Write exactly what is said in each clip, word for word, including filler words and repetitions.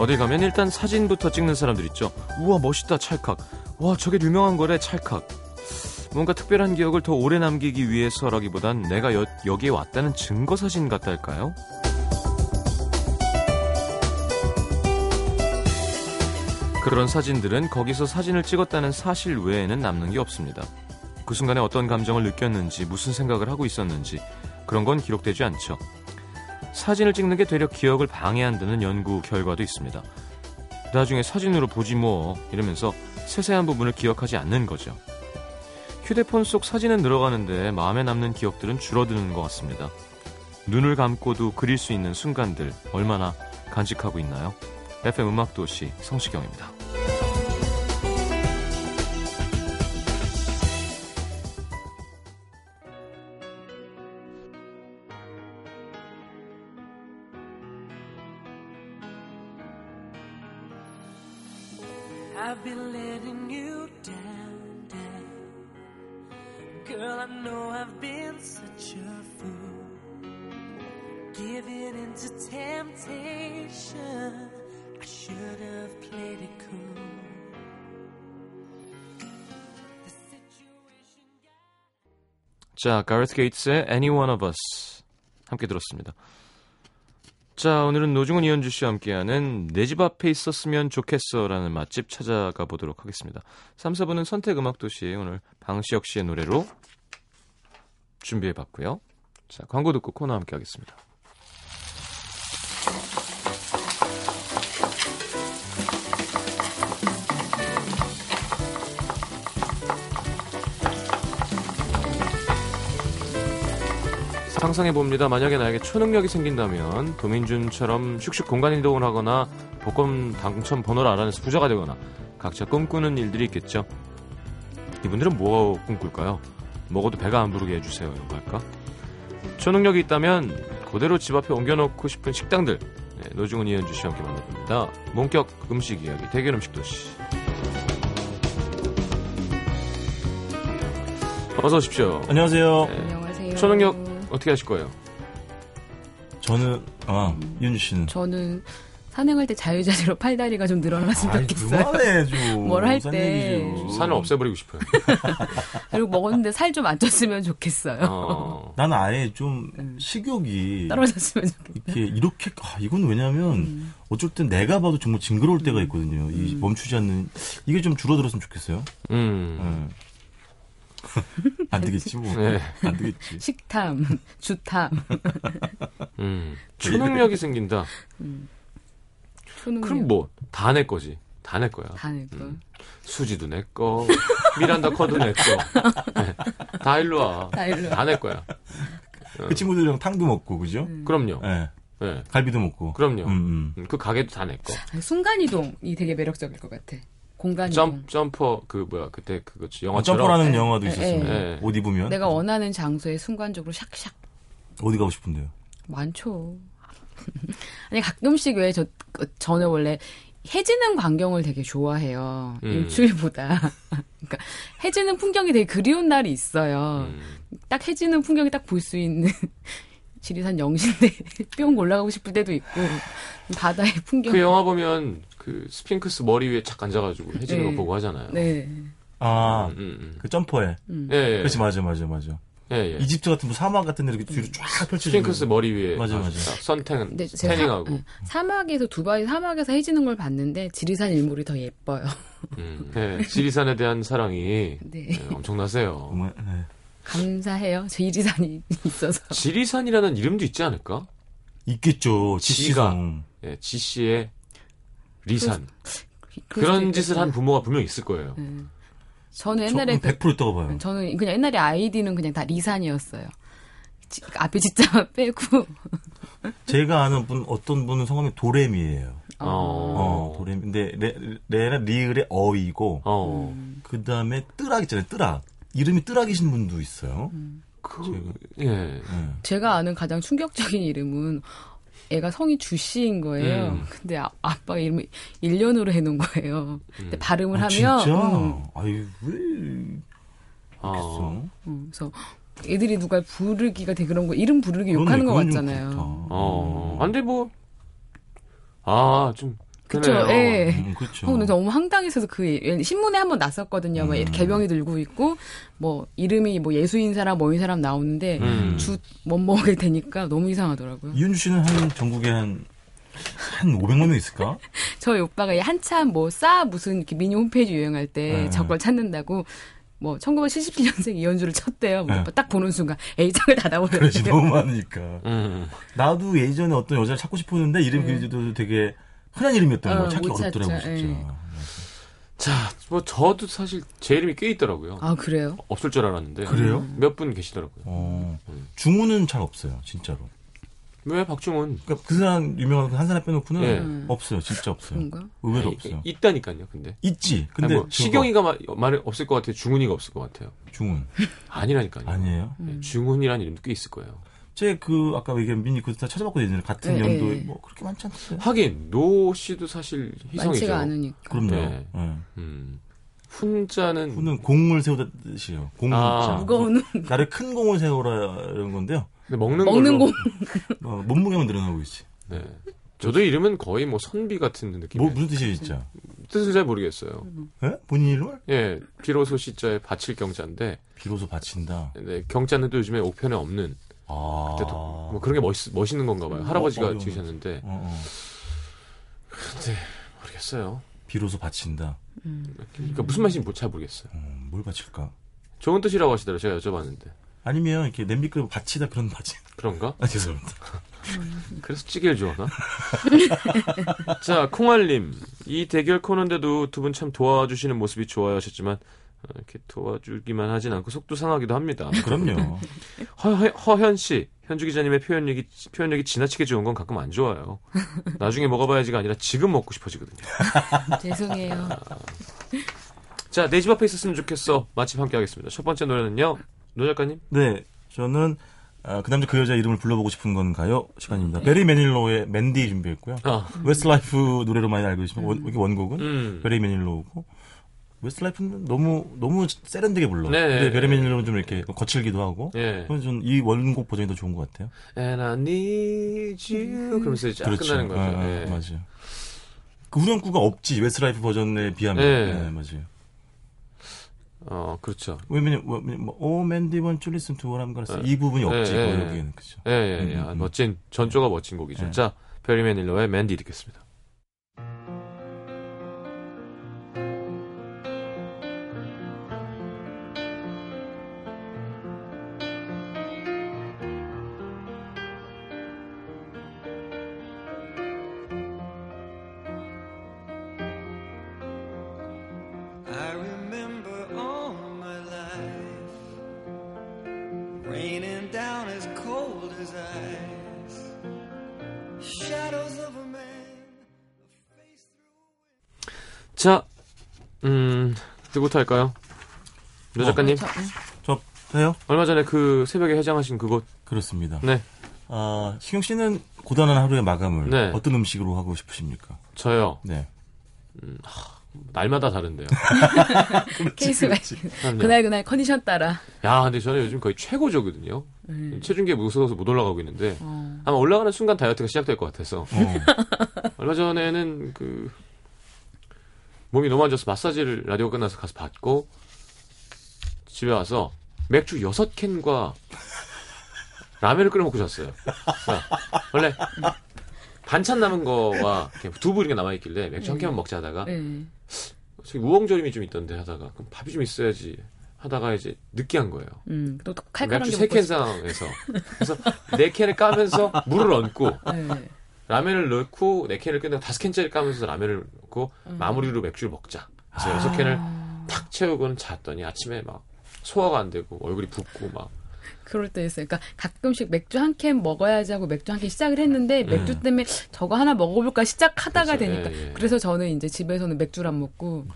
어디 가면 일단 사진부터 찍는 사람들 있죠. 우와 멋있다 찰칵, 와 저게 유명한 거래 찰칵. 뭔가 특별한 기억을 더 오래 남기기 위해서라기보단 내가 여, 여기에 왔다는 증거사진 같달까요? 그런 사진들은 거기서 사진을 찍었다는 사실 외에는 남는 게 없습니다. 그 순간에 어떤 감정을 느꼈는지, 무슨 생각을 하고 있었는지 그런 건 기록되지 않죠. 사진을 찍는 게 되려 기억을 방해한다는 연구 결과도 있습니다. 나중에 사진으로 보지 뭐 이러면서 세세한 부분을 기억하지 않는 거죠. 휴대폰 속 사진은 늘어가는데 마음에 남는 기억들은 줄어드는 것 같습니다. 눈을 감고도 그릴 수 있는 순간들 얼마나 간직하고 있나요? 에프엠 음악도시 성시경입니다. I've been letting you down, down. Girl, I know I've been such a fool. Giving in to temptation. I should have played it cool. The situation got... 자, 가레스 게이츠의 Any One of Us 함께 들었습니다. 자, 오늘은 노중훈 이현주 씨와 함께하는 내 집 앞에 있었으면 좋겠어라는 맛집 찾아가 보도록 하겠습니다. 삼, 사 부는 선택음악도시에 오늘 방시혁 씨의 노래로 준비해봤고요. 자, 광고 듣고 코너 함께하겠습니다. 상상해봅니다. 만약에 나에게 초능력이 생긴다면 도민준처럼 슉슉 공간이동을 하거나 복권 당첨 번호를 알아내서 부자가 되거나 각자 꿈꾸는 일들이 있겠죠. 이분들은 뭐 꿈꿀까요? 먹어도 배가 안 부르게 해주세요 이런 거 할까? 초능력이 있다면 그대로 집 앞에 옮겨놓고 싶은 식당들, 네, 노중훈 이현주 씨와 함께 만나봅니다. 본격 음식 이야기 대결 음식 도시, 어서 오십시오. 안녕하세요. 네. 안녕하세요. 초능력 어떻게 하실 거예요? 저는, 아, 이현주 씨는? 저는 산행할 때 자유자재로 팔다리가 좀 늘어났으면 아이, 좋겠어요. 그만해, 좀. 뭘 할 때. 산을 없애버리고 싶어요. 그리고 먹었는데 살 좀 안 쪘으면 좋겠어요. 어. 난 아예 좀 식욕이 떨어졌으면 좋겠어요. 이렇게, 이렇게, 아, 이건 왜냐면 음. 어쩔 땐 내가 봐도 정말 징그러울 때가 있거든요. 음. 이 멈추지 않는, 이게 좀 줄어들었으면 좋겠어요. 음. 네. 안 되겠지 뭐. 네. 안 되겠지. 식탐, 주탐. 음, 초능력이 생긴다. 음, 초능력. 그럼 뭐 다 내 거지. 다 내 거야. 다 내 거. 음. 수지도 내 거. 미란다 커도 내 거. 네. 다 일로 와. 다 일로 와. 다 내 거야. 그 음. 친구들이랑 탕도 먹고 그죠? 음. 그럼요. 네. 네. 갈비도 먹고. 그럼요. 음, 음. 그 가게도 다 내 거. 아니, 순간 이동이 되게 매력적일 것 같아. 공간이 점, 점퍼 그 뭐야 그때 그거지 영화처럼. 아, 점퍼라는 네. 영화도 있었습니다. 네. 옷 입으면 내가 원하는 장소에 순간적으로 샥샥. 어디 가고 싶은데요? 많죠. 아니 가끔씩 왜 저 저는 원래 해지는 광경을 되게 좋아해요. 음. 일출보다. 그러니까 해지는 풍경이 되게 그리운 날이 있어요. 음. 딱 해지는 풍경이 딱 볼 수 있는. 지리산 영신대 뿅 올라가고 싶을 때도 있고 바다의 풍경. 그 영화 보면 그 스핑크스 머리 위에 착 앉아가지고 해지는 네. 거 보고 하잖아요. 네. 아, 음, 음. 그 점퍼에. 음. 예, 예. 그렇지 맞아 맞아 맞아. 예, 예. 이집트 같은 뭐 사막 같은 데 이렇게 뒤로 쫙 펼쳐지고. 스핑크스 머리 위에. 맞아 맞아. 선탱은 태닝하고. 네, 사막에서 두바이 사막에서 해지는 걸 봤는데 지리산 일몰이 더 예뻐요. 음, 네. 지리산에 대한 사랑이 네. 네, 엄청나세요. 정말. 네. 감사해요. 저 지리산이 있어서. 지리산이라는 이름도 있지 않을까? 있겠죠. 지씨가. 예, 지씨의 리산. 그, 그런 짓을 한 부모가 분명 있을 거예요. 네. 저는 옛날에. 저, 백 퍼센트 있다고 봐요. 저는 그냥 옛날에 아이디는 그냥 다 리산이었어요. 지, 앞에 진짜 빼고. 제가 아는 분, 어떤 분은 성함이 도레미예요. 어. 어, 도레미. 근데 레, 레, 리을의 어이고. 어. 음. 그 다음에 뜨락 있잖아요. 뜨락. 이름이 뜨락이신 분도 있어요. 음. 그, 제가, 예, 예. 제가 아는 가장 충격적인 이름은 애가 성이 주씨인 거예요. 음. 근데 아, 아빠가 이름을 일련으로 해놓은 거예요. 근데 음. 발음을 아, 하면. 진짜? 음. 아유, 왜. 그랬어? 아. 음, 그래서 애들이 누가 부르기가 되게 그런 거, 이름 부르기 욕하는 거 같잖아요. 아, 근데 뭐. 아, 좀. 그렇죠. 예. 음, 그렇죠. 근데 너무 황당해서 그 신문에 한번 났었거든요. 음. 막 이렇게 개병이 들고 있고 뭐 이름이 뭐 예수인 사람, 뭐인 사람 나오는데 음. 주 뭐뭐게 되니까 너무 이상하더라고요. 이윤주 씨는 한 전국에 한 한 오백만 명 있을까? 저희 오빠가 한참 뭐 싸 무슨 이렇게 미니 홈페이지 유행할 때 네. 저걸 찾는다고 뭐 천구백칠십칠 년생 이현주를 쳤대요. 뭐 네. 오빠 딱 보는 순간 A장을 닫아버렸어요. 그렇지, 너무 많으니까. 음. 나도 예전에 어떤 여자를 찾고 싶었는데 이름 그리기도 네. 되게 흔한 이름이었던 거 어, 찾기 어렵더라고요. 진짜. 자, 뭐 저도 사실 제 이름이 꽤 있더라고요. 아, 그래요? 없을 줄 알았는데. 그래요? 몇 분 계시더라고요. 어, 중훈은 잘 없어요, 진짜로. 왜 박중훈? 그러니까 그 사람 유명한 한 사람 빼놓고는 네. 없어요, 진짜 없어요. 그런가? 의외로 아니, 없어요. 있다니까요, 근데. 있지. 근데 뭐 시경이가 말 말이 없을 것 같아요. 중훈이가 없을 것 같아요. 중훈. 아니라니까요. 아니에요? 음. 중훈이라는 이름도 꽤 있을 거예요. 제 그 아까 얘기한 미니 그다 찾아봤거든요. 예전에 같은 네, 연도에 네. 뭐 그렇게 많지 않았어요. 하긴 노 씨도 사실 희성이죠. 많지가 않으니까. 그럼요. 네. 네. 음. 훈자는 훈은 공을 세우듯이요. 공을 아, 무거운 나를 큰 공을 세우라는 건데요. 근데 먹는, 먹는 걸로 공 어, 몸무게만 늘어나고 있지. 네. 저도 이름은 거의 뭐 선비 같은 느낌. 뭐 무슨 뜻이에요, 진짜? 뜻을 잘 모르겠어요. 예? 본인 이름을? 예. 비로소 시자에 바칠 경자인데. 비로소 바친다. 네. 경자는 또 요즘에 옥편에 없는. 아. 그때 뭐 그런 게 멋있 멋있는 건가 봐요. 어, 할아버지가 어려운... 지으셨는데. 어, 어. 근데 모르겠어요. 비로소 바친다. 음. 그러니까 무슨 말인지 잘 모르겠어요. 음, 뭘 바칠까? 좋은 뜻이라고 하시더라고요. 제가 여쭤봤는데. 아니면 이렇게 냄비 끓이고 바치다 그런 바지. 그런가? 아, 죄송합니다. 그래서 찌개를 좋아하나? 자, 콩알님. 이 대결 코너인데도 두 분 참 도와주시는 모습이 좋아요 하셨지만 이렇게 도와주기만 하진 않고 속도 상하기도 합니다. 그럼요. 허, 허현 씨, 현주 기자님의 표현력이 표현력이 지나치게 좋은 건 가끔 안 좋아요. 나중에 먹어봐야지가 아니라 지금 먹고 싶어지거든요. 죄송해요. 자, 내 집 앞에 있었으면 좋겠어. 맛집 함께 하겠습니다. 첫 번째 노래는요. 노 작가님? 네, 저는 아, 그 남자 그 여자 이름을 불러보고 싶은 건가요? 시간입니다. 네. 베리 매닐로의 맨디 준비했고요. 아. 웨스트 라이프 노래로 많이 알고 계시면 원, 이게 원곡은 음. 베리 매닐로우고 웨스트 라이프는 너무 너무 세련되게 불러. 네. 근데 베리 매닐로우는 좀 이렇게 거칠기도 하고. 네. 그래서 저는 이 원곡 버전이 더 좋은 것 같아요. And I need you. 그러면서 이제 그렇죠. 끝나는 거죠. 아, 네. 맞아요. 그 후렴구가 없지 웨스트 라이프 버전에 비하면. 네, 네 맞아요. 어, 그렇죠. 왜냐면, 뭐, 오, 맨디 원, 줄 리슨 투 원함, 그랬어. 이 부분이 없지, 예, 예, 여기에는. 그죠. 예, 예, 예. 음, 아, 음. 멋진, 전조가 멋진 곡이죠. 예. 자, 베리 매닐로의 맨디 듣겠습니다. 자, 음, 누구부터 할까요? 노 작가님? 어, 저요? 얼마 전에 그 새벽에 해장하신 그곳. 그렇습니다. 네. 아, 신경 씨는 고단한 하루의 마감을 네. 어떤 음식으로 하고 싶으십니까? 저요? 네. 음, 하, 날마다 다른데요. 케이스 말씀. 그날 그날 컨디션 따라. 야, 근데 저는 요즘 거의 최고조거든요. 음. 체중계 무서워서 못 올라가고 있는데 어. 아마 올라가는 순간 다이어트가 시작될 것 같아서. 어. 얼마 전에는 그... 몸이 너무 안 좋아서 마사지를 라디오 끝나서 가서 받고 집에 와서 맥주 여섯 캔과 라면을 끓여 먹고 잤어요. 그러니까 원래 반찬 남은 거와 두부 이렇게 남아있길래 맥주 한 캔만 먹자 하다가 저기 우엉조림이 좀 있던데 하다가 그럼 밥이 좀 있어야지 하다가 이제 느끼한 거예요. 음, 또 맥주 세 캔 상황에서 그래서 네 캔을 까면서 물을 얹고 네. 라면을 넣고 네 캔을 끝내고 다섯 캔짜리 까면서 라면을 넣고 음. 마무리로 맥주를 먹자. 그래서 아. 여섯 캔을 탁 채우고는 잤더니 아침에 막 소화가 안 되고 얼굴이 붓고 막. 그럴 때 있어요. 그러니까 가끔씩 맥주 한 캔 먹어야지 하고 맥주 한 캔 시작을 했는데 맥주 음. 때문에 저거 하나 먹어볼까 시작하다가 그렇죠. 되니까. 예, 예. 그래서 저는 이제 집에서는 맥주를 안 먹고.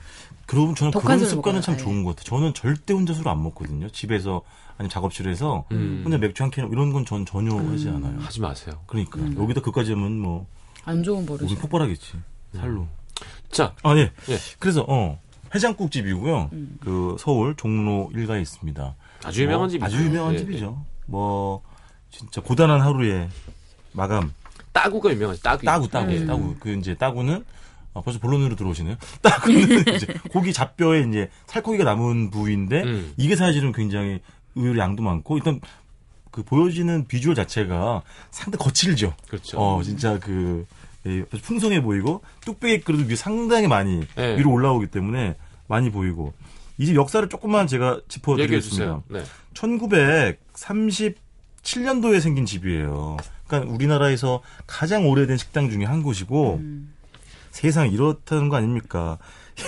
그러면 저는 그런 습관은 참 좋은 것 같아요. 저는 절대 혼자 술을 안 먹거든요. 집에서. 아니 작업실에서 음. 혼자 맥주 한 캔 이런 건 전 전혀 음. 하지 않아요. 하지 마세요. 그러니까 음. 여기다 그까지 하면 뭐 안 좋은 버릇. 우리 폭발하겠지. 음. 살로. 자, 아 예. 예. 그래서 어 해장국집이고요. 음. 그 서울 종로 일가에 있습니다. 아주 유명한 어, 집이죠. 아주 유명한 예, 집이죠. 예. 뭐 진짜 고단한 하루의 마감. 따구가 유명하죠. 따구. 따구 따구. 음. 따구. 그 이제 따구는 아, 벌써 본론으로 들어오시네요. 딱 근데 이제 고기 잡뼈에 이제 살코기가 남은 부위인데 음. 이게 사실은 굉장히 의외로 양도 많고 일단 그 보여지는 비주얼 자체가 상당히 거칠죠. 그렇죠. 어 진짜 그 풍성해 보이고 뚝배기 그릇도 위에 상당히 많이 네. 위로 올라오기 때문에 많이 보이고 이 집 역사를 조금만 제가 짚어드리겠습니다. 네. 천구백삼십칠년도에 생긴 집이에요. 그러니까 우리나라에서 가장 오래된 식당 중에 한 곳이고 음. 세상 이렇다는 거 아닙니까?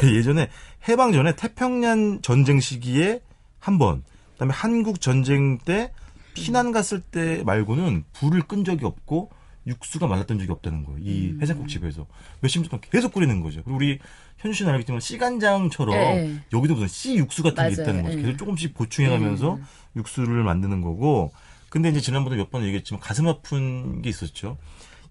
예전에 해방 전에 태평양 전쟁 시기에 한 번, 그다음에 한국 전쟁 때 피난 갔을 때 말고는 불을 끈 적이 없고 육수가 말랐던 적이 없다는 거예요. 이 음. 해장국 집에서 몇십 년 동안 계속 끓이는 거죠. 그리고 우리 현우 씨는 알겠지만 씨간장처럼 에이. 여기도 무슨 씨 육수 같은 맞아요. 게 있다는 거죠. 계속 조금씩 보충해가면서 에이. 육수를 만드는 거고. 근데 이제 지난번에 몇 번 얘기했지만 가슴 아픈 게 있었죠.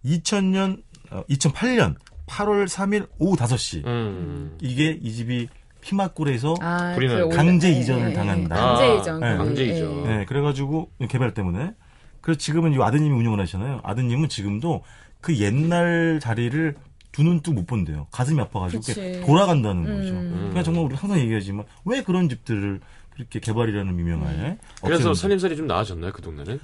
이천년, 이천팔년 팔월 삼일 오후 다섯시 음. 이게 이 집이 피막골에서 아, 강제 이전을 당한다. 강제 이전. 아, 네. 강제 이전. 네, 그래가지고 개발 때문에. 그래서 지금은 이 아드님이 운영을 하시잖아요. 아드님은 지금도 그 옛날 자리를 두 눈 뜨고 못 본대요. 가슴이 아파가지고 그치. 돌아간다는 음. 거죠. 음. 그냥 정말 우리 항상 얘기하지만 왜 그런 집들을 그렇게 개발이라는 미명하에. 음. 그래서 살림살이 좀 나아졌나요, 그 동네는?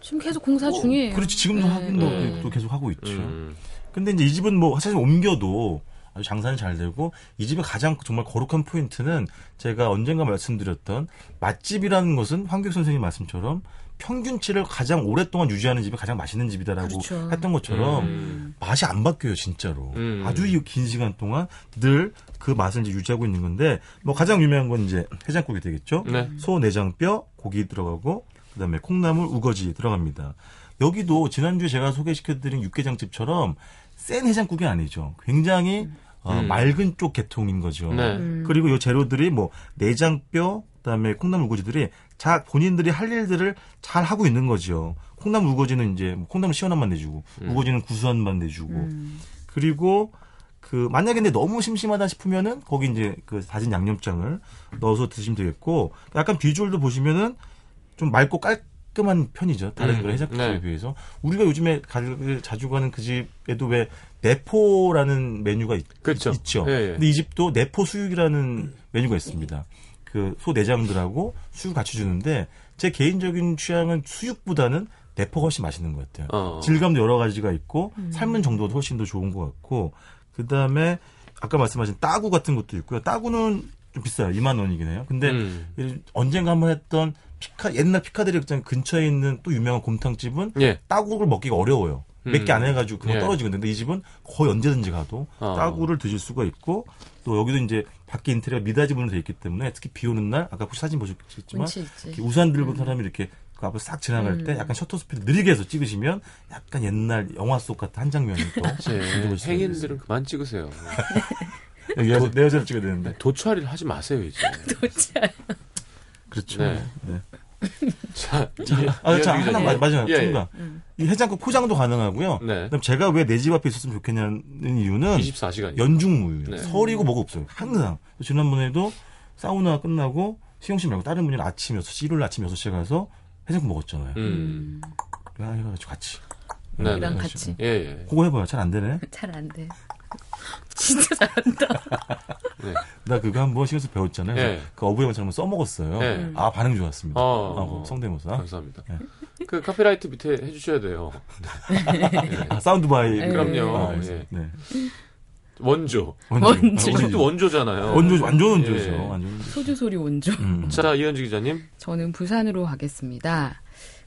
지금 계속 공사 어, 중이에요. 그렇지, 지금도 네. 하긴 네. 또 계속 하고 있죠. 음. 근데 이제 이 집은 뭐 사실 옮겨도 아주 장사는 잘 되고 이 집의 가장 정말 거룩한 포인트는 제가 언젠가 말씀드렸던 맛집이라는 것은 황교익 선생님 말씀처럼 평균치를 가장 오랫동안 유지하는 집이 가장 맛있는 집이다라고 그렇죠. 했던 것처럼 음. 맛이 안 바뀌어요 진짜로. 음. 아주 긴 시간 동안 늘 그 맛을 이제 유지하고 있는 건데 뭐 가장 유명한 건 이제 해장국이 되겠죠. 네. 소 내장뼈 고기 들어가고 그다음에 콩나물 우거지 들어갑니다. 여기도 지난주에 제가 소개시켜드린 육개장집처럼 센 해장국이 아니죠. 굉장히 음. 어, 맑은 쪽 계통인 거죠. 네. 음. 그리고 이 재료들이 뭐 내장뼈, 그다음에 콩나물 우거지들이 자 본인들이 할 일들을 잘 하고 있는 거죠. 콩나물 우거지는 이제 콩나물 시원한 맛 내주고, 음. 우거지는 구수한 맛 내주고, 음. 그리고 그 만약에 근데 너무 심심하다 싶으면은 거기 이제 그 다진 양념장을 넣어서 드시면 되겠고, 약간 비주얼도 보시면은 좀 맑고 깔. 깔끔한 편이죠. 다른 음, 그런 해장국집에 네. 비해서. 우리가 요즘에 가, 자주 가는 그 집에도 왜 내포라는 메뉴가 있, 그렇죠. 있죠. 예, 예. 근데 이 집도 내포 수육이라는 메뉴가 있습니다. 그 소 내장들하고 수육을 같이 주는데 제 개인적인 취향은 수육보다는 내포가 훨씬 맛있는 것 같아요. 어. 질감도 여러 가지가 있고 삶은 정도도 훨씬 더 좋은 것 같고 그다음에 아까 말씀하신 따구 같은 것도 있고요. 따구는 좀 비싸요. 이만 원이긴 해요. 근데 음. 언젠가 한번 했던 피카, 옛날 피카데리극장 근처에 있는 또 유명한 곰탕집은 예. 따구를 먹기가 어려워요. 음. 몇 개 안 해가지고 그만 예. 떨어지거든요. 근데 이 집은 거의 언제든지 가도 어. 따구를 드실 수가 있고 또 여기도 이제 밖에 인테리어 미닫이 문으로 돼 있기 때문에 특히 비 오는 날 아까 혹시 사진 보셨겠지만 우산 들고 음. 사람이 이렇게 그 앞으로 싹 지나갈 음. 때 약간 셔터 스피드 느리게 해서 찍으시면 약간 옛날 영화 속 같은 한 장면이 또 행인들은 그만 찍으세요. 도, 내 여자를 찍어야 되는데 도추아리를 하지 마세요 이제. 도추아리. 그렇죠. 네. 네. 자, 아, 자 하나 예. 마지막 예, 첨가. 예. 이 해장국 포장도 가능하고요. 네. 그다음 제가 왜 내 집 앞에 있었으면 좋겠냐는 이유는 이십사 시간 연중무휴 네. 설이고 뭐가 없어요. 항상 지난번에도 사우나 끝나고 시영 씨 말고 다른 분이 아침 여섯 시 일요일 아침 여섯 시에 가서 해장국 먹었잖아요. 음. 같이. 네, 이랑 같이. 예, 예. 그거 해봐요. 잘 안 되네. 잘 안 돼. 진짜 잘한다. 네. 나 그거 한번 시에서 배웠잖아요. 네. 그 어부형처럼 써먹었어요. 네. 아 반응 좋았습니다. 어, 어, 어. 성대모사. 감사합니다. 네. 그 카피라이트 밑에 해주셔야 돼요. 네. 아, 사운드 바이. 네. 그럼요. 아, 네. 네. 원조. 원조. 원조. 원조잖아요. 원조, 완전 원조죠. 네. 원조. 소주 소리 원조. 음. 자, 이현주 기자님. 저는 부산으로 가겠습니다.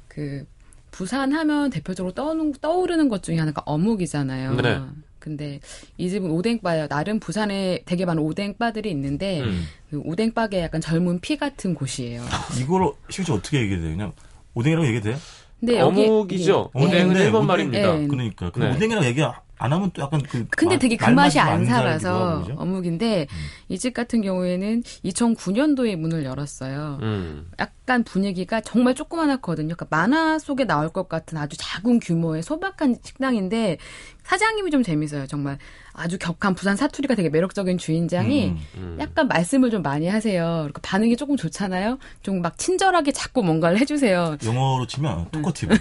그 부산 하면 대표적으로 떠오르는, 떠오르는 것 중에 하나가 어묵이잖아요. 네. 근데 이 집은 오뎅바예요. 나름 부산에 되게 많은 오뎅바들이 있는데 음. 그 오뎅바계 약간 젊은 피 같은 곳이에요. 이걸 실제 어떻게 얘기해야 돼요? 그냥 오뎅이라고 얘기해도 돼요? 네, 어묵이죠. 예. 오뎅은 일본 오뎅, 말입니다. 예. 그러니까 네. 오뎅이라고 얘기 안 하면 또 약간 그 근데 마, 되게 그 맛이 안 살아서 어묵인데 음. 이 집 같은 경우에는 이천구년도에 문을 열었어요. 음. 약간 분위기가 정말 조그만하거든요. 그러니까 만화 속에 나올 것 같은 아주 작은 규모의 소박한 식당인데 사장님이 좀 재밌어요. 정말 아주 격한 부산 사투리가 되게 매력적인 주인장이 음, 음. 약간 말씀을 좀 많이 하세요. 반응이 조금 좋잖아요. 좀 막 친절하게 자꾸 뭔가를 해주세요. 영어로 치면 토코티브. 네,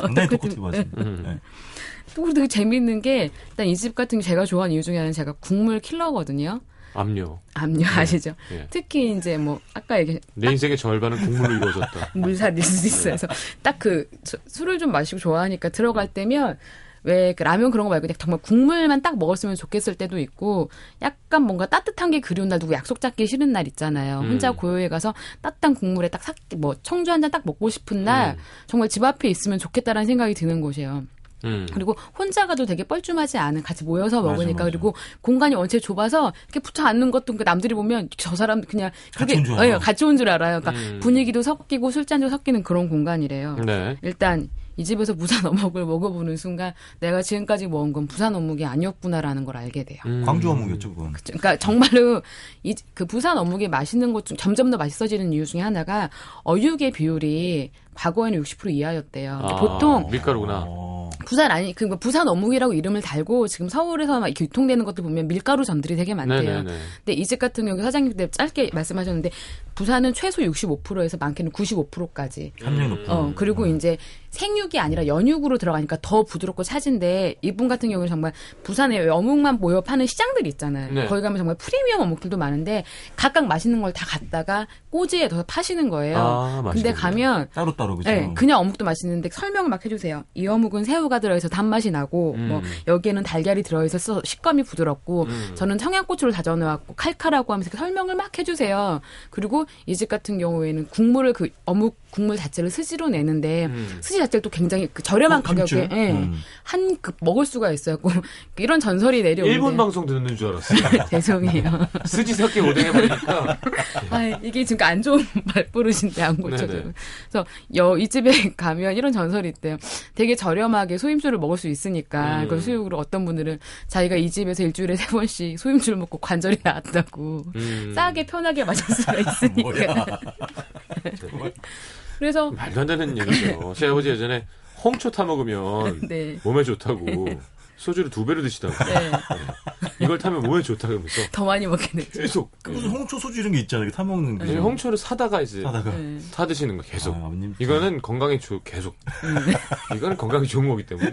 상당히 토코티브 하시네. 네. 또 그리고 되게 재밌는 게 일단 이 집 같은 게 제가 좋아하는 이유 중에 하나는 제가 국물 킬러거든요. 압류. 압류 아시죠? 네, 네. 특히 이제 뭐 아까 얘기 내 인생의 절반은 국물로 이루어졌다. 물살일 수도 있어요. 그래서 딱 그 술을 좀 마시고 좋아하니까 들어갈 때면 왜 그 라면 그런 거 말고 그냥 정말 국물만 딱 먹었으면 좋겠을 때도 있고 약간 뭔가 따뜻한 게 그리운 날, 누구 약속 잡기 싫은 날 있잖아요. 음. 혼자 고요에 가서 따뜻한 국물에 딱 삭 뭐 청주 한 잔 딱 먹고 싶은 날 음. 정말 집 앞에 있으면 좋겠다라는 생각이 드는 곳이에요. 음. 그리고 혼자 가도 되게 뻘쭘하지 않은, 같이 모여서 먹으니까. 맞아, 맞아. 그리고 공간이 원체 좁아서 이렇게 붙어 앉는 것도 남들이 보면 저 사람 그냥 그렇게 같이 온 줄 알아요. 그러니까 음. 분위기도 섞이고 술잔도 섞이는 그런 공간이래요. 네. 일단 이 집에서 부산 어묵을 먹어보는 순간 내가 지금까지 먹은 건 부산 어묵이 아니었구나라는 걸 알게 돼요. 음. 광주 어묵이었죠, 그건. 그쵸, 그러니까 정말로 이, 그 부산 어묵이 맛있는 것 중 점점 더 맛있어지는 이유 중에 하나가 어육의 비율이 과거에는 육십 퍼센트 이하였대요. 아, 보통 밀가루구나. 부산 아니 그 부산 어묵이라고 이름을 달고 지금 서울에서 막 이렇게 유통되는 것들 보면 밀가루 전들이 되게 많대요. 네네네. 근데 이 집 같은 경우 사장님들 짧게 말씀하셨는데 부산은 최소 육십오 퍼센트에서 많게는 구십오 퍼센트까지. 함량이 높다. 어, 그리고 음. 이제 생육이 아니라 연육으로 들어가니까 더 부드럽고 차진데 이분 같은 경우는 정말 부산에 어묵만 모여 파는 시장들이 있잖아요. 네. 거기 가면 정말 프리미엄 어묵들도 많은데 각각 맛있는 걸 다 갖다가 꼬지에 넣어서 파시는 거예요. 아, 근데 가면 따로 따로 그죠? 네, 그냥 어묵도 맛있는데 설명을 막 해주세요. 이 어묵은 새우가 들어있어 단맛이 나고 음. 뭐 여기에는 달걀이 들어있어서 식감이 부드럽고 음. 저는 청양고추를 다져놓았고 칼칼하고 하면서 설명을 막 해주세요. 그리고 이 집 같은 경우에는 국물을 그 어묵 국물 자체를 스지로 내는데 음. 스지 자체를 또 굉장히 그 저렴한 어, 가격에 예, 음. 한 급 먹을 수가 있어요. 이런 전설이 내려오는데 일본 방송 듣는 줄 알았어요. 죄송해요. 스지 섞기 오뎅 해보니까 아, 이게 지금 안 좋은 말버릇인데 안 고쳐져요. 그래서 여, 이 집에 가면 이런 전설이 있대요. 되게 저렴하게 소임수를 먹을 수 있으니까 음. 그 수육으로 어떤 분들은 자기가 이 집에서 일주일에 세 번씩 소임수를 먹고 관절이 나았다고 음. 싸게 편하게 마실 수가 있으니까 그래서 말도 안 되는 얘기죠. 제 아버지 예전에 홍초 타 먹으면 네. 몸에 좋다고 소주를 두 배로 드시다고. 네. 이걸 타면 몸에 좋다고 하면서 더 많이 먹게 되죠. 계속 그 무슨 홍초 소주 이런 게 있잖아요. 타 먹는 게. 네. 홍초를 사다가 이제 사다가 네. 타 드시는 거 계속. 아, 이거는 건강에 주 계속. 이거는 건강에 좋은 거기 때문에.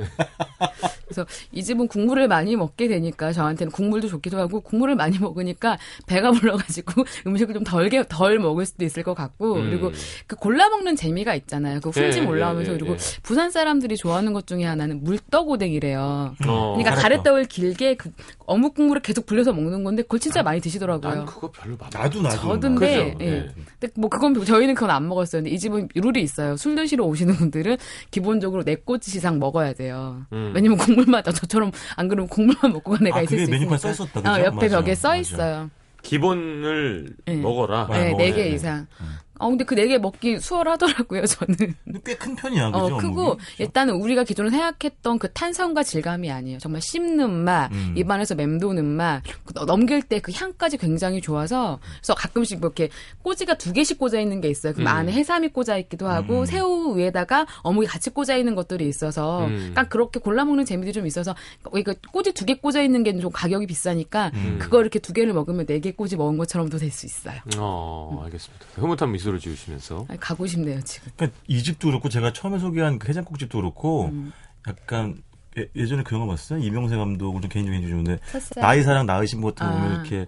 그래서 이 집은 국물을 많이 먹게 되니까 저한테는 국물도 좋기도 하고 국물을 많이 먹으니까 배가 불러가지고 음식을 좀 덜게 덜 먹을 수도 있을 것 같고 음. 그리고 그 골라 먹는 재미가 있잖아요. 그 훈집 네, 올라오면서 네, 그리고 네. 부산 사람들이 좋아하는 것 중에 하나는 물떡오뎅이래요. 어, 그러니까 가래떡을 길게 그 어묵 국물을 계속 불려서 먹는 건데 그걸 진짜 난, 많이 드시더라고요. 난 그거 별로 맛 나도 나도. 저든데 예. 네. 근데 뭐 그건 저희는 그건 안 먹었어요. 근데 이 집은 룰이 있어요. 술 드시러 오시는 분들은 기본적으로 네 꼬치 이상 먹어야 돼요. 음. 왜냐면 국물 맞아. 저처럼 안 그러면 국물만 먹고 내가 아, 있을 수 있으니까. 메뉴판 써 있었다. 그죠? 어, 옆에 맞아요. 벽에 써 있어요. 맞아요. 기본을 네. 먹어라. 네, 네 개 네. 이상. 네. 어, 근데 그 네 개 먹기 수월하더라고요, 저는. 꽤 큰 편이야, 그죠? 어, 크고, 어묵이? 일단은 우리가 기존에 생각했던 그 탄성과 질감이 아니에요. 정말 씹는 맛, 음. 입안에서 맴도는 맛, 넘길 때 그 향까지 굉장히 좋아서, 그래서 가끔씩 뭐 이렇게 꼬지가 두 개씩 꽂아있는 게 있어요. 그 음. 안에 해삼이 꽂아있기도 하고, 음. 새우 위에다가 어묵이 같이 꽂아있는 것들이 있어서, 음. 그러니까 그렇게 골라먹는 재미도 좀 있어서, 그러니까 꼬지 두 개 꽂아있는 게 좀 가격이 비싸니까, 음. 그걸 이렇게 두 개를 먹으면 네 개 꼬지 먹은 것처럼도 될 수 있어요. 어, 음. 알겠습니다. 흐뭇한 미소 지우시면서. 아니, 가고 싶네요 지금. 그러니까 이 집도 그렇고 제가 처음에 소개한 그 해장국 집도 그렇고 음. 약간 예, 예전에 그 영화 봤어요. 이명세 감독을 좀 개인적인 주인데 나의 사랑 나의 신부 같은 거 보면 아. 이렇게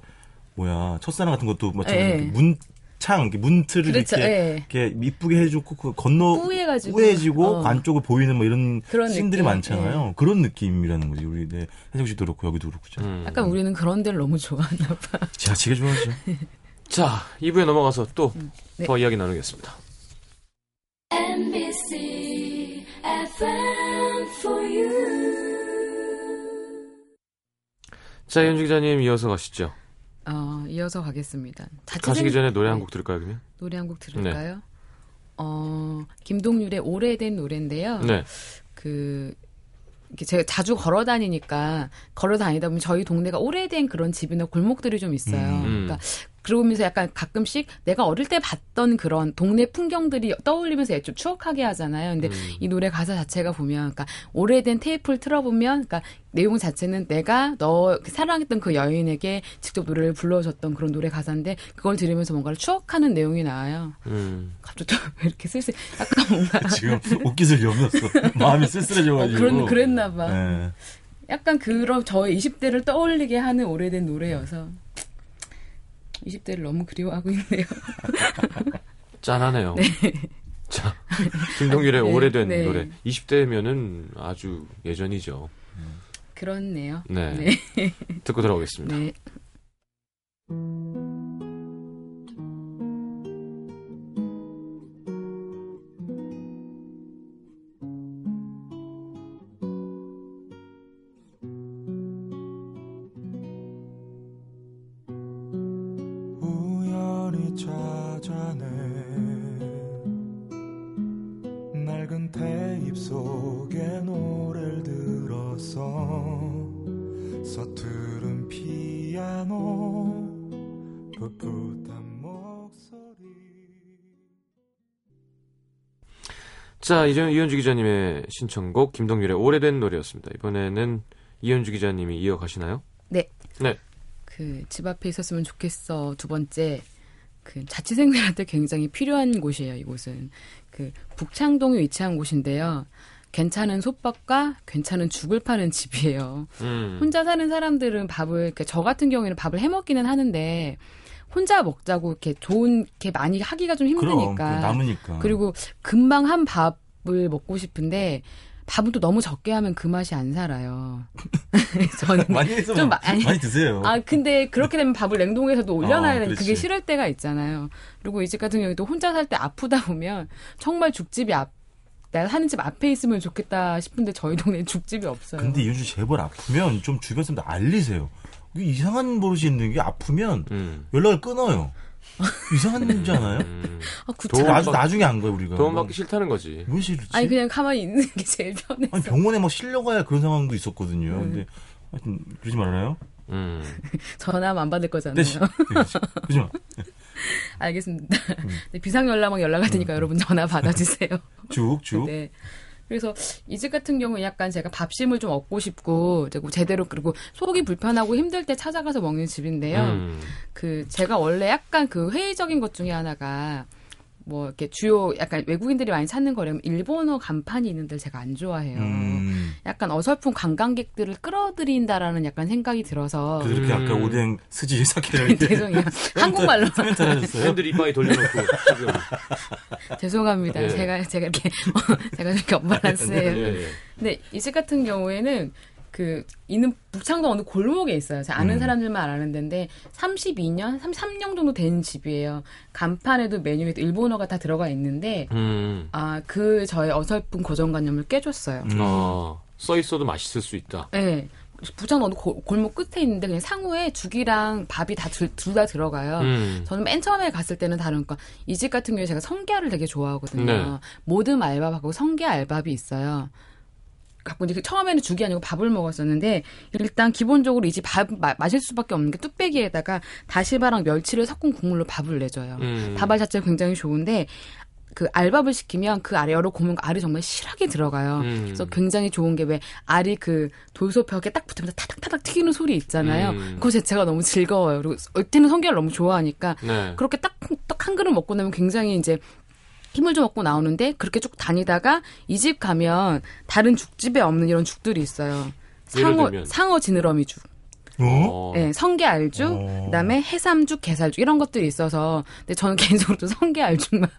뭐야 첫사랑 같은 것도 마찬가지 문창 문틀을 그렇죠. 이렇게, 이렇게 이쁘게 해주고 그 건너 뿌해가지고. 뿌해지고 어. 안쪽을 보이는 뭐 이런 신들이 느낌? 많잖아요. 예. 그런 느낌이라는 거지. 우리 네, 해장국 집도 그렇고 여기도 그렇고. 음. 약간 우리는 그런 데를 너무 좋아하나 봐. 제가 되게 좋아하죠. 자, 이 부에 넘어가서 또 음, 네. 더 이야기 나누겠습니다. 엠비씨 에프엠 for you. 자, 윤주 기자님 이어서 가시죠. 어, 이어서 가겠습니다. 가시기 전에 노래 한 곡 들을까요, 그러면? 노래 한 곡 들을까요? 네. 어, 김동률의 오래된 노래인데요. 네. 그 제가 자주 걸어 다니니까 걸어 다니다 보면 저희 동네가 오래된 그런 집이나 골목들이 좀 있어요. 음, 음. 그러니까 그러면서 약간 가끔씩 내가 어릴 때 봤던 그런 동네 풍경들이 떠올리면서 좀 추억하게 하잖아요. 근데 음. 이 노래 가사 자체가 보면, 그러니까 오래된 테이프를 틀어보면, 그러니까 내용 자체는 내가 너 사랑했던 그 여인에게 직접 노래를 불러줬던 그런 노래 가사인데 그걸 들으면서 뭔가를 추억하는 내용이 나와요. 음. 갑자기 왜 이렇게 쓸쓸, 약간 뭔가 지금 옷깃을 여물었어. 마음이 쓸쓸해져가지고. 어, 그런 그랬나 봐. 네. 약간 그런 저의 이십 대를 떠올리게 하는 오래된 노래여서 이십 대를 너무 그리워하고 있네요. 짠하네요. 네. 자, 김동률의 네, 오래된 네. 노래. 이십 대면은 아주 예전이죠. 그렇네요. 네. 네. 듣고 돌아오겠습니다. 네. 찾아낸 낡은 테이프 속에 노래를 들었어. 서투른 피아노 풋풋한 목소리. 자, 이제 이현주 기자님의 신청곡 김동률의 오래된 노래였습니다. 이번에는 이현주 기자님이 이어가시나요? 네. 네. 그 집 앞에 있었으면 좋겠어 두 번째. 그 자취생들한테 굉장히 필요한 곳이에요. 이곳은 그 북창동에 위치한 곳인데요. 괜찮은 솥밥과 괜찮은 죽을 파는 집이에요. 음. 혼자 사는 사람들은 밥을 그러니까 저 같은 경우에는 밥을 해먹기는 하는데 혼자 먹자고 이렇게 좋은 이렇게 많이 하기가 좀 힘드니까. 그럼, 남으니까. 그리고 금방 한 밥을 먹고 싶은데. 밥은 또 너무 적게 하면 그 맛이 안 살아요. 저는 많이 했으면 좀 마, 아니, 많이 드세요. 아 근데 그렇게 되면 밥을 냉동에서도 올려놔야 되는 아, 그게 싫을 때가 있잖아요. 그리고 이 집 같은 경우에 또 혼자 살 때 아프다 보면 정말 죽집이 앞, 나 사는 집 앞에 있으면 좋겠다 싶은데 저희 동네에 죽집이 없어요. 근데 이윤주 제발 아프면 좀 주변 사람들 알리세요. 이상한 버릇이 있는 게 아프면 음. 연락을 끊어요. 이상한 일이지 않아요? 음. 아, 구차. 나중, 나중에 안 가요, 우리가. 도움받기 뭐. 싫다는 거지. 왜 싫지? 아니, 그냥 가만히 있는 게 제일 편해. 아니, 병원에 막 실려가야 그런 상황도 있었거든요. 음. 근데, 하여튼, 그러지 말아요. 음. 전화하면 안 받을 거잖아요. 네, 그러지 마. 네. 알겠습니다. 음. 비상연락망 연락할 테니까 음. 여러분 전화 받아주세요. 쭉, 쭉. 네. 그래서 이 집 같은 경우 약간 제가 밥심을 좀 얻고 싶고 제대로 그리고 속이 불편하고 힘들 때 찾아가서 먹는 집인데요. 음. 그 제가 원래 약간 그 회의적인 것 중에 하나가 뭐 이렇게 주요 약간 외국인들이 많이 찾는 거라면 일본어 간판이 있는데 제가 안 좋아해요. 음. 약간 어설픈 관광객들을 끌어들인다라는 약간 생각이 들어서 그렇게 음. 아까 오뎅 스지 사케를 죄송해요. 한국말로 팬들이 이빨이 돌려놓고 지금 죄송합니다. 예. 제가 제가 이렇게 제가 이렇게 엄마란스예요. 예, 예. 근데 이 집 같은 경우에는 그 이는 북창동 어느 골목에 있어요. 제가 아는 음. 사람들만 아는 데인데 삼십이 년, 삼십삼 년 정도 된 집이에요. 간판에도 메뉴에도 일본어가 다 들어가 있는데 음. 아, 그 저의 어설픈 고정관념을 깨줬어요. 음. 아, 써 있어도 맛있을 수 있다. 네. 북창동 어느 고, 골목 끝에 있는데 그냥 상호에 죽이랑 밥이 다 둘 다 들어가요. 음. 저는 맨 처음에 갔을 때는 다른 거. 이 집 같은 경우에 제가 성게알을 되게 좋아하거든요. 네. 모듬 알밥하고 성게 알밥이 있어요. 갖고 이제 처음에는 죽이 아니고 밥을 먹었었는데 일단 기본적으로 이제 밥 마, 마실 수밖에 없는 게 뚝배기에다가 다시마랑 멸치를 섞은 국물로 밥을 내줘요. 음. 밥알 자체가 굉장히 좋은데 그 알밥을 시키면 그 알에 여러 고명과 알이 정말 실하게 들어가요. 음. 그래서 굉장히 좋은 게 왜 알이 그 돌솥벽에 딱 붙으면서 타닥타닥 튀기는 소리 있잖아요. 음. 그거 자체가 너무 즐거워요. 그리고 얼티는 성게를 너무 좋아하니까 네. 그렇게 딱 딱 한 그릇 먹고 나면 굉장히 이제 힘을 좀 얻고 나오는데 그렇게 쭉 다니다가 이 집 가면 다른 죽집에 없는 이런 죽들이 있어요. 상어, 상어 지느러미죽, 어? 네, 성게 알죽, 어. 그다음에 해삼죽, 게살죽 이런 것들이 있어서 근데 저는 개인적으로 또 성게 알죽만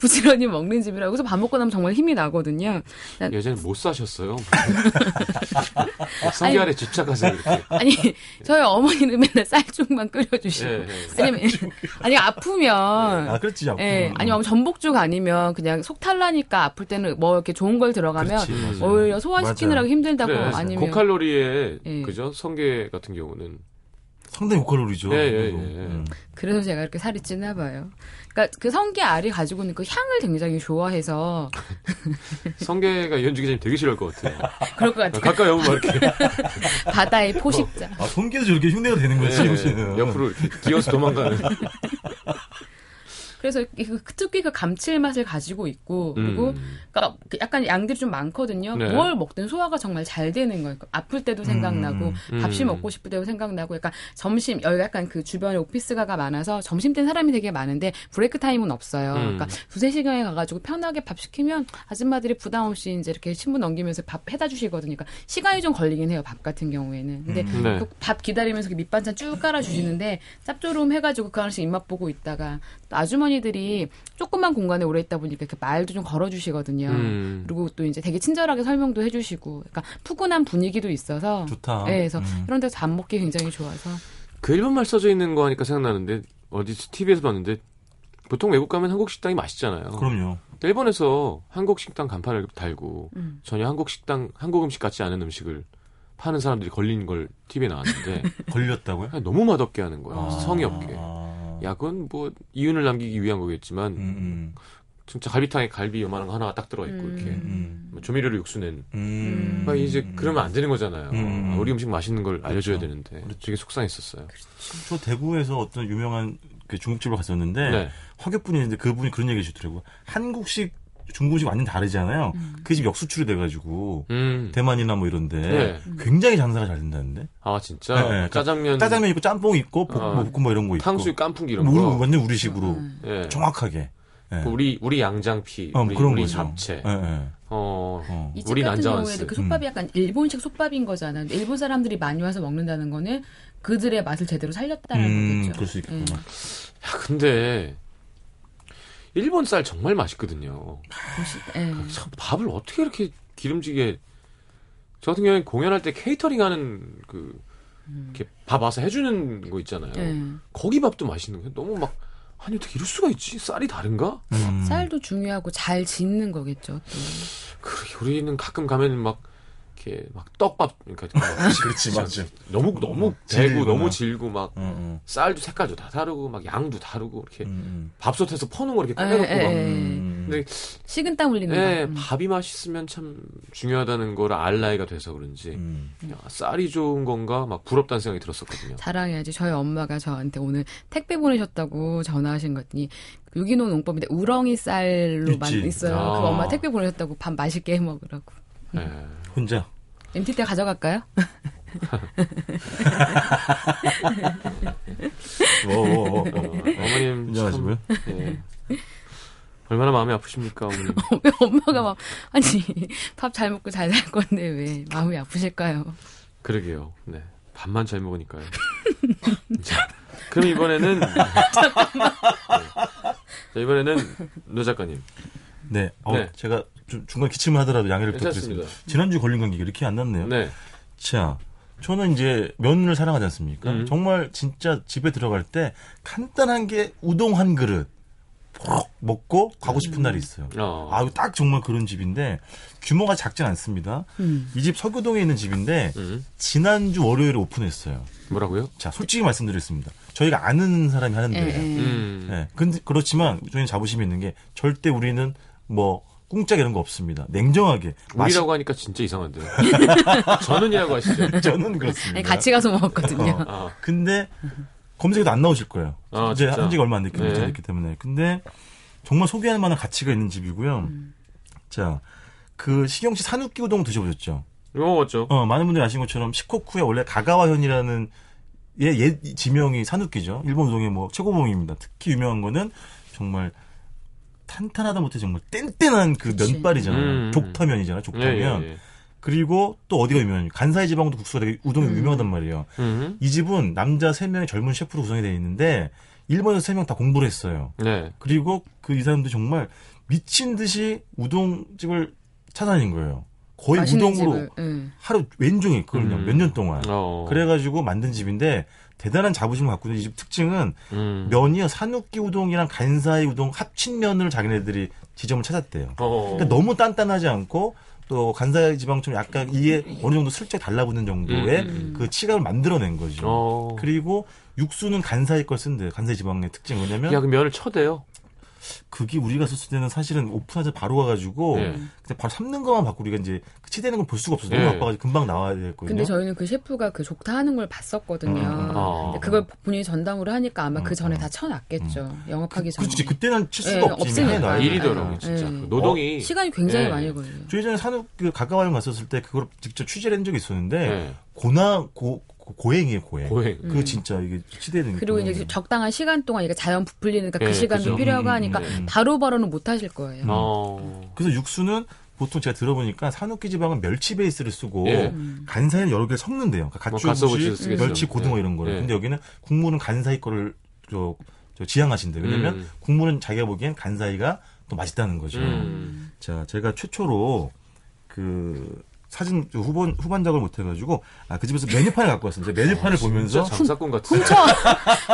부지런히 먹는 집이라 여기서 밥 먹고 나면 정말 힘이 나거든요. 난... 예전에 못 사셨어요. 성게 알에 집착하세요. 이렇게. 아니 저희 어머니는 맨날 쌀죽만 끓여주시고 예, 예. 아니면 아니 아프면 아 그렇지 아프면 예, 아니면 전복죽 아니면 그냥 속 탈라니까 아플 때는 뭐 이렇게 좋은 걸 들어가면 그렇지, 오히려 소화시키느라고 맞아. 힘들다고 그래, 아니면 고칼로리에 예. 그죠 성게 같은 경우는 상당히 고칼로리죠. 예, 예, 예. 음. 그래서 제가 이렇게 살이 찌나 봐요. 그러니까 그 성게 알이 가지고 있는 그 향을 굉장히 좋아해서. 성게가 이현주 기자님 되게 싫어할 것 같아요. 그럴 것 같아요. 가까이 오면 이렇게. 바다의 포식자. 아, 성게도 저렇게 흉내가 되는 거지. 예, 예. 옆으로 이렇게 기어서 도망가는. 그래서 특히 그 감칠맛을 가지고 있고, 그리고 음. 그러니까 약간 양들이 좀 많거든요. 네. 뭘 먹든 소화가 정말 잘 되는 거예요. 아플 때도 생각나고, 음. 밥시 먹고 싶을 때도 생각나고, 약간 점심, 여기 약간 그 주변에 오피스가가 많아서 점심 때 사람이 되게 많은데 브레이크 타임은 없어요. 음. 그러니까 두세 시간에 가가지고 편하게 밥 시키면 아줌마들이 부담 없이 이제 이렇게 신문 넘기면서 밥 해다 주시거든요. 그러니까 시간이 좀 걸리긴 해요. 밥 같은 경우에는. 근데 음. 네. 그 밥 기다리면서 그 밑반찬 쭉 깔아주시는데 짭조름 해가지고 그 하나씩 입맛 보고 있다가 또 아주머니 아주머니들이 조그만 공간에 오래 있다 보니까 이렇게 말도 좀 걸어주시거든요. 음. 그리고 또 이제 되게 친절하게 설명도 해주시고, 그러니까 푸근한 분위기도 있어서 좋다. 네, 그래서 음. 이런 데서 밥 먹기 굉장히 좋아서. 그 일본말 써져 있는 거 하니까 생각나는데 어디 티비에서 봤는데 보통 외국 가면 한국 식당이 맛있잖아요. 그럼요. 일본에서 한국 식당 간판을 달고 음. 전혀 한국 식당 한국 음식 같지 않은 음식을 파는 사람들이 걸린 걸 티비에 나왔는데 걸렸다고요? 너무 맛없게 하는 거예요. 아. 성의 없게. 야, 그건 뭐 이윤을 남기기 위한 거겠지만 음. 진짜 갈비탕에 갈비 요만한 거 하나 딱 들어있고 음. 이렇게 음. 뭐 조미료로 육수 낸 음. 그러니까 이제 그러면 안 되는 거잖아요. 음. 아, 우리 음식 맛있는 걸 알려줘야 그렇죠. 되는데 그렇죠. 되게 속상했었어요. 그렇죠. 저 대구에서 어떤 유명한 그 중국집을 갔었는데 네. 화교분이었는데 그분이 그런 얘기 해주더라고요. 한국식 중국식 완전 다르잖아요. 음. 그 집 역수출이 돼가지고 음. 대만이나 뭐 이런데 네. 굉장히 장사가 잘 된다는데. 아 진짜. 네. 짜장면 짜장면 있고 짬뽕 있고 볶, 아. 볶음밥 이런 거 있고. 탕수육 깐풍기 이런 우리, 거. 완전 우리식으로 음. 네. 정확하게. 네. 우리 우리 양장피, 어, 우리, 그런 우리 잡채. 네, 네. 어, 어. 이 집 같은 경우에도 그 솥밥이 음. 약간 일본식 솥밥인 거잖아. 근데 일본 사람들이 많이 와서 먹는다는 거는 그들의 맛을 제대로 살렸다는 음, 거겠죠. 그럴 수 있구나. 네. 야 근데. 일본 쌀 정말 맛있거든요. 참, 밥을 어떻게 이렇게 기름지게. 저 같은 경우에 공연할 때 케이터링 하는 그, 이렇게 밥 와서 해주는 거 있잖아요. 음. 거기 밥도 맛있는 거예요. 너무 막, 아니, 어떻게 이럴 수가 있지? 쌀이 다른가? 음. 쌀도 중요하고 잘 짓는 거겠죠. 그러게, 우리는 가끔 가면 막, 이렇게 막 떡밥, 그러니까. 그렇지, 맞지. 너무, 너무 대고, 너무 질고, 막, 음, 음. 쌀도 색깔도 다 다르고, 막 양도 다르고, 이렇게 음. 밥솥에서 퍼놓은 거 이렇게 꺼내놓고 막. 음. 근데 식은 땀 흘리는 거. 음. 밥이 맛있으면 참 중요하다는 걸 알 나이가 돼서 그런지, 음. 야, 쌀이 좋은 건가? 막 부럽다는 생각이 들었었거든요. 자랑해야지. 저희 엄마가 저한테 오늘 택배 보내셨다고 전화하신 거더니, 유기농 농법인데 우렁이 쌀로 만 있어요. 아. 그 엄마 택배 보내셨다고 밥 맛있게 해 먹으라고. 음. 에. 혼자. 엠티 때 가져갈까요? 오, 오, 오, 오. 어머님 안녕하시고요. 네. 얼마나 마음이 아프십니까, 어머님? 왜 엄마가 막 아니 밥 잘 먹고 잘 살 건데 왜 마음이 아프실까요? 그러게요. 네, 밥만 잘 먹으니까요. 자, 그럼 이번에는 잠깐만. 네. 자, 이번에는 노 작가님. 네, 어, 네. 제가 좀 중간에 기침을 하더라도 양해를 부탁드리겠습니다. 지난주 걸린 건 이렇게 안 났네요. 네. 자, 저는 이제 면을 사랑하지 않습니까? 음. 정말 진짜 집에 들어갈 때 간단한 게 우동 한 그릇 푹 먹고 가고 싶은 음. 날이 있어요. 어. 아, 딱 정말 그런 집인데 규모가 작진 않습니다. 음. 이 집 서교동에 있는 집인데 음. 지난주 월요일에 오픈했어요. 뭐라고요? 자, 솔직히 말씀드리겠습니다. 저희가 아는 사람이 하는데 음. 네. 근데 그렇지만 저희는 자부심이 있는 게 절대 우리는 뭐 꿍짝 이런 거 없습니다. 냉정하게. 우리라고 맛이... 하니까 진짜 이상한데요. 저는이라고 하시죠. 저는 그렇습니다. 아니, 같이 가서 먹었거든요. 어, 어. 근데 검색해도 안 나오실 거예요. 아, 이제 한 지가 얼마 안 됐기, 네. 됐기 때문에. 근데 정말 소개할 만한 가치가 있는 집이고요. 음. 자, 그 시경 씨 산욱기 우동 드셔보셨죠? 이거 먹었죠. 어, 많은 분들이 아신 것처럼 시코쿠에 원래 가가와현이라는 예, 예 지명이 산욱기죠. 일본 우동의 뭐 최고봉입니다. 특히 유명한 거는 정말 탄탄하다 못해 정말 뗀뗀한 그 그치. 면발이잖아요. 음. 족타면이잖아요. 족타면. 예, 예, 예. 그리고 또 어디가 유명하냐. 간사이 지방도 국수가 되게 우동이 음. 유명하단 말이에요. 음. 이 집은 남자 세 명의 젊은 셰프로 구성이 되어 있는데 일본에서 세 명 다 공부를 했어요. 네. 그리고 그 이 사람들 정말 미친 듯이 우동집을 찾아다닌 거예요. 거의 우동으로 음. 하루 왼종일 그걸 음. 몇 년 동안. 어어. 그래가지고 만든 집인데 대단한 자부심을 갖고 있는 이 집 특징은 음. 면이요. 산욱기 우동이랑 간사이 우동 합친 면을 자기네들이 지점을 찾았대요. 그러니까 너무 단단하지 않고 또 간사지방처럼 약간 이게 어느 정도 슬쩍 달라붙는 정도의 음. 그 치감을 만들어낸 거죠. 어. 그리고 육수는 간사의 걸 쓴대요. 간사의 지방의 특징이 뭐냐면. 야, 그 면을 쳐대요. 그게 우리가 썼을 때는 사실은 오픈하자 바로 와가지고 네. 그냥 바로 삶는 것만 받고 우리가 이제 치대는 걸 볼 수가 없어서 네. 너무 바빠가지고 금방 나와야 됐거든요. 근데 저희는 그 셰프가 그 족타하는 걸 봤었거든요. 음. 아. 근데 그걸 본인이 전담으로 하니까 아마 음. 그 전에 다 쳐놨겠죠. 음. 영업하기 전에. 그렇지. 그때는 칠 수가 네. 없으니까. 일이더라고요. 진짜. 네. 노동이. 어? 시간이 굉장히 네. 많이 걸려요. 저 예전에 산업 그 가까워형 갔었을 때 그걸 직접 취재를 한 적이 있었는데 네. 고나 고 고행이에요, 고행. 고행. 그 음. 진짜 이게 시대는. 그리고 이제 적당한 시간 동안 이게 자연 부풀리니까 네, 그 시간도 필요하고 하니까 음. 바로바로는 못 하실 거예요. 음. 그래서 육수는 보통 제가 들어보니까 산호끼 지방은 멸치 베이스를 쓰고 예. 간사에는 여러 개를 섞는데요. 그러니까 갓주부시, 뭐 멸치, 고등어 예. 이런 거를. 예. 근데 여기는 국물은 간사이 거를 저, 저 지향하신대요. 왜냐면 음. 국물은 자기가 보기엔 간사이가 더 맛있다는 거죠. 음. 자, 제가 최초로 그 사진 후반 후반작을 못 해가지고 아, 그 집에서 메뉴판을 갖고 왔어요. 메뉴판을 아, 보면서 장사꾼 같아. 훔쳐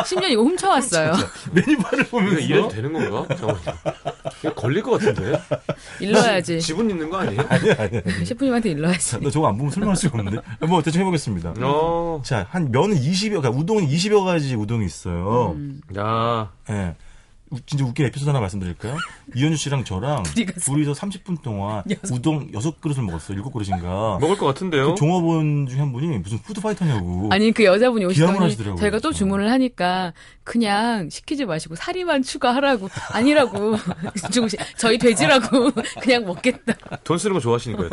심지어 이거 훔쳐왔어요. 메뉴판을 보면서 이래도 되는 건가? 이거 걸릴 것 같은데. 일러야지. 지분 있는 거 아니에요? 아니야 아니야. 셰프님한테 일러야지. 너 저거 안 보면 설명할 수가 없는데. 뭐 대충 해보겠습니다. 어. 자, 한 면은 이십여, 그러니까 우동은 이십여 가지 우동이 있어요. 음. 야. 예. 네. 진짜 웃긴 에피소드 하나 말씀드릴까요? 이현주 씨랑 저랑 둘이서 삼십 분 동안 여섯... 우동 여섯 그릇을 먹었어요. 일곱 그릇인가. 먹을 것 같은데요? 그 종업원 중에 한 분이 무슨 푸드파이터냐고. 아니, 그 여자분이 오시더니 저희가 또 주문을 하니까 그냥 시키지 마시고 사리만 추가하라고. 아니라고. 저희 돼지라고. 그냥 먹겠다. 돈 쓰는 거 좋아하시는 거예요,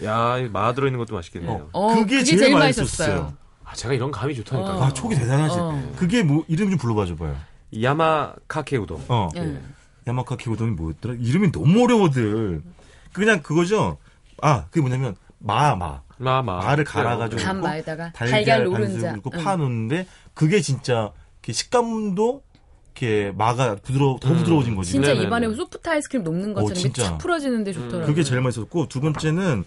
또. 야, 마 들어있는 것도 맛있겠네요. 어, 그게, 그게 제일, 제일 맛있었어요. 아, 제가 이런 감이 좋다니까. 어. 아, 촉이 대단하지. 어. 그게 뭐, 이름 좀 불러봐 줘봐요. 야마카케 우동. 어. 네. 야마카케 우동이 뭐였더라? 이름이 너무 어려워들. 그냥 그거죠. 아, 그게 뭐냐면 마마. 마마. 마를 갈아가지고 달걀, 달걀 노른자. 그리고 파 넣는데 그게 진짜 식감도 이렇게 마가 부드러 더 음. 부드러워진 거지. 진짜 네네네. 입안에 소프트 아이스크림 녹는 것처럼 쫙 풀어지는데 좋더라고요. 그게 제일 맛있었고 두 번째는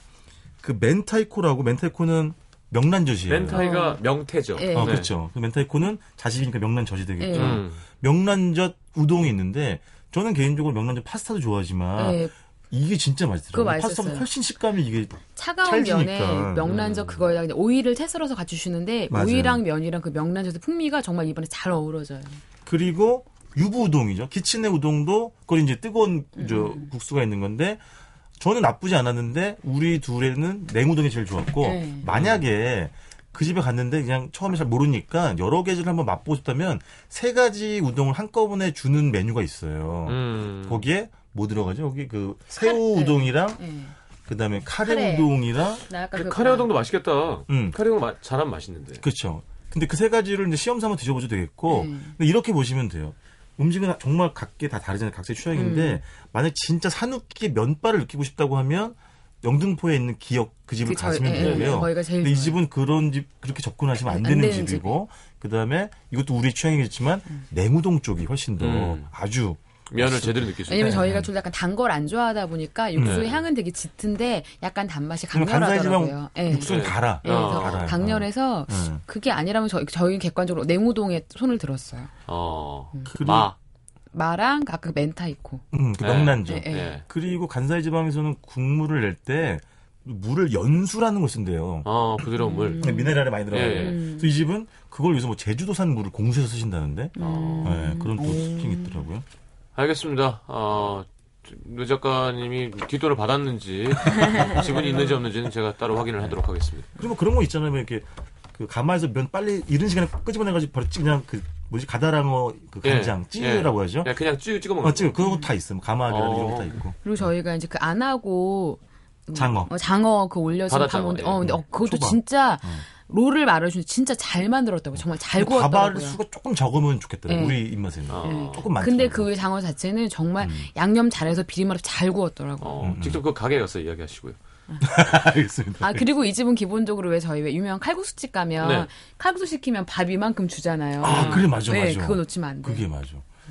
그 멘타이코라고. 멘타이코는 명란젓이에요. 멘타이가 어. 명태죠. 네. 아, 그렇죠. 멘타이코는 자식이니까 명란젓이 되겠죠. 네. 명란젓 우동이 있는데 저는 개인적으로 명란젓 파스타도 좋아하지만 네. 이게 진짜 맛있더라고요. 파스타보다 훨씬 식감이 이게 차가운 찰지니까. 면에 명란젓 그거에다 그냥 오이를 채 썰어서 같이 주시는데 맞아요. 오이랑 면이랑 그 명란젓의 풍미가 정말 입안에 잘 어우러져요. 그리고 유부 우동이죠. 키친의 우동도 그걸 이제 뜨거운 음. 저 국수가 있는 건데 저는 나쁘지 않았는데 우리 둘에는 냉우동이 제일 좋았고 네. 만약에 그 집에 갔는데 그냥 처음에 잘 모르니까 여러 가지를 한번 맛보고 싶다면 세 가지 우동을 한꺼번에 주는 메뉴가 있어요. 음. 거기에 뭐 들어가죠? 여기 그 새우 카레. 우동이랑 네. 그다음에 카레, 카레. 우동이랑 그 카레 우동도 맛있겠다. 음. 카레 우동 잘하면 맛있는데. 그렇죠. 근데 그 세 가지를 이제 시험 삼아 드셔보셔도 되겠고 음. 근데 이렇게 보시면 돼요. 음식은 정말 각기 다 다르잖아요. 각자의 취향인데 음. 만약 진짜 산후끼의 면발을 느끼고 싶다고 하면 영등포에 있는 기역 그 집을 그 가시면 저, 되고요. 네, 네, 근데 이 집은 그런 집 그렇게 접근하시면 안, 안 되는 집이고 집. 그다음에 이것도 우리 취향이겠지만 음. 냉우동 쪽이 훨씬 더 음. 아주 면을 제대로 느낄 수 있어요. 왜냐면 저희가 좀 약간 단 걸 안 좋아하다 보니까 육수의 네. 향은 되게 짙은데 약간 단맛이 강렬하더라고요. 네. 육수는 달아. 네. 어. 강렬해서 네. 그게 아니라면 저희, 저희는 객관적으로 냉우동에 손을 들었어요. 어. 음. 마. 마랑 아까 멘타이코. 음, 그 명란젓. 네. 네. 네. 그리고 간사이 지방에서는 국물을 낼 때 물을 연수라는 걸 쓴대요. 아, 부드러운 물. 음. 미네랄이 많이 들어가요. 예, 예. 그래서 이 집은 그걸 요새 뭐 제주도산 물을 공수해서 쓰신다는데 음. 네, 그런 또 특징이 있더라고요. 알겠습니다. 어, 노 작가님이 뒷돈을 받았는지 지분이 있는지 없는지는 제가 따로 확인을 하도록 하겠습니다. 그리고 뭐 그런 거 있잖아요. 이렇게 그 가마에서 면 빨리 이른 시간에 끄집어내가지고 바로 그냥 그 뭐지 가다랑어 그 간장 예, 찌유라고 예. 하죠. 네, 그냥 찌유 찍어 먹는. 어, 찌유 그거 다 있음. 가마계란 어. 이런 거 다 있고. 그리고 저희가 이제 그 안하고 장어, 어, 장어 그 올려서 밥인데, 어, 근데 어, 그것도 초밥. 진짜. 어. 롤을 말아주는 진짜 잘 만들었다고 정말 잘 구웠더라고요. 가발 수가 조금 적으면 좋겠더라고요. 네. 우리 입맛에는 아. 네. 조금 많죠. 근데 그 장어 자체는 정말 음. 양념 잘해서 비린맛 없이 잘 구웠더라고요. 어, 음. 직접 그 가게에 가서 이야기하시고요. 알겠습니다. 아, 그리고 이 집은 기본적으로 왜 저희 왜 유명한 칼국수집 가면 네. 칼국수 시키면 밥 이만큼 주잖아요. 아, 그래 맞아 네, 맞아. 그거 놓치면 안 돼. 그게 맞아.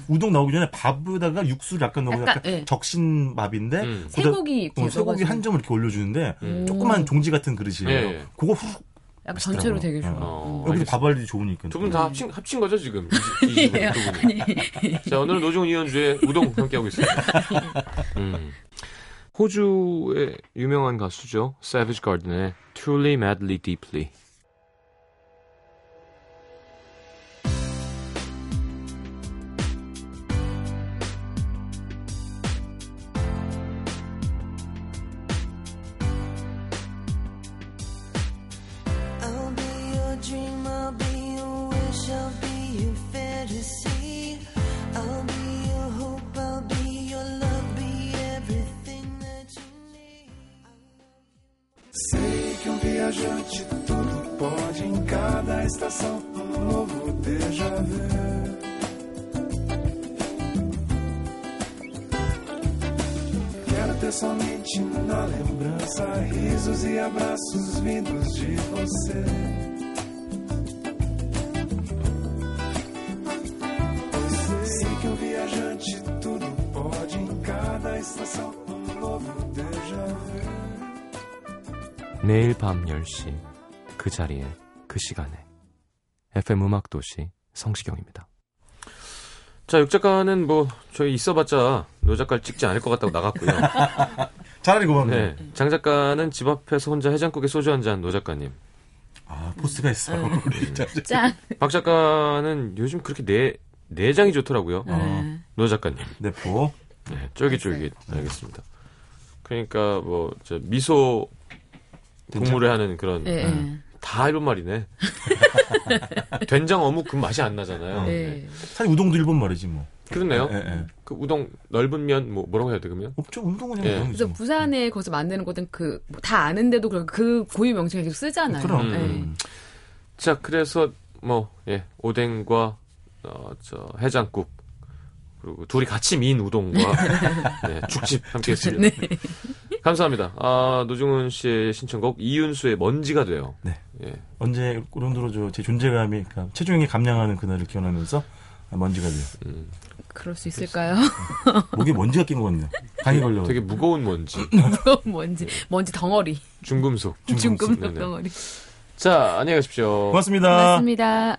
우동 나오기 전에 밥에다가 육수를 약간 넣고 약간, 약간 네. 적신 밥인데 음. 쇠고기 어, 쇠고기 한 점을 이렇게 올려주는데 음. 조그만 종지 같은 그릇이에요. 네. 그거 훅 약간 전체로 되게 좋아. 어, 여기도 밥알이 좋으니까. 두 분 다 합친 합친 거죠 지금? 이, 이 아니. 자, 오늘은 노종 이현주의 우동 함께하고 있습니다. 음. 호주의 유명한 가수죠. Savage Garden의 Truly Madly Deeply. 매일 밤 열 시 그 자리에 그 시간에 에프엠 음악도시 성시경입니다. 자, 육 작가는 뭐 저희 있어봤자 노 작가를 찍지 않을 것 같다고 나갔고요. 차라리 고맙네요. 네, 장 작가는 집 앞에서 혼자 해장국에 소주 한 잔 노 작가님. 아, 포스가 있어. 음. 짠. 박 작가는 요즘 그렇게 내, 내장이 좋더라고요. 음. 노 작가님. 네, 보. 네, 쫄깃쫄깃. 알겠습니다. 그러니까 뭐 저 미소 국물에 하는 그런 네. 음. 다 일본 말이네. 된장 어묵 그 맛이 안 나잖아요. 네. 네. 사실 우동도 일본 말이지 뭐. 그렇네요. 네, 네. 그 우동 넓은 면 뭐 뭐라고 해야 돼 그러면? 없죠. 우동은 그냥. 네. 그래서 부산에 음. 거기서 만드는 것은 그 다 아는데도 그, 그 고유 명칭을 계속 쓰잖아요. 그럼. 네. 음. 자 그래서 뭐 예, 오뎅과 어, 저 해장국 그리고 둘이 같이 미인 우동과 네, 죽집 함께했습니다. 네. 감사합니다. 아, 노중훈 씨의 신청곡 이윤수의 먼지가 돼요. 네. 예. 언제 그런대로 저 제 존재감이 그러니까 체중이 감량하는 그날을 기원하면서 먼지가 돼요. 음. 그럴 수 있을까요? 목에 먼지가 낀 것 같네요. 강이 걸려. 되게 무거운 먼지. 무거운 먼지. 먼지 덩어리. 중금속. 중금속, 중금속 덩어리. 자, 안녕히 가십시오. 고맙습니다. 고맙습니다.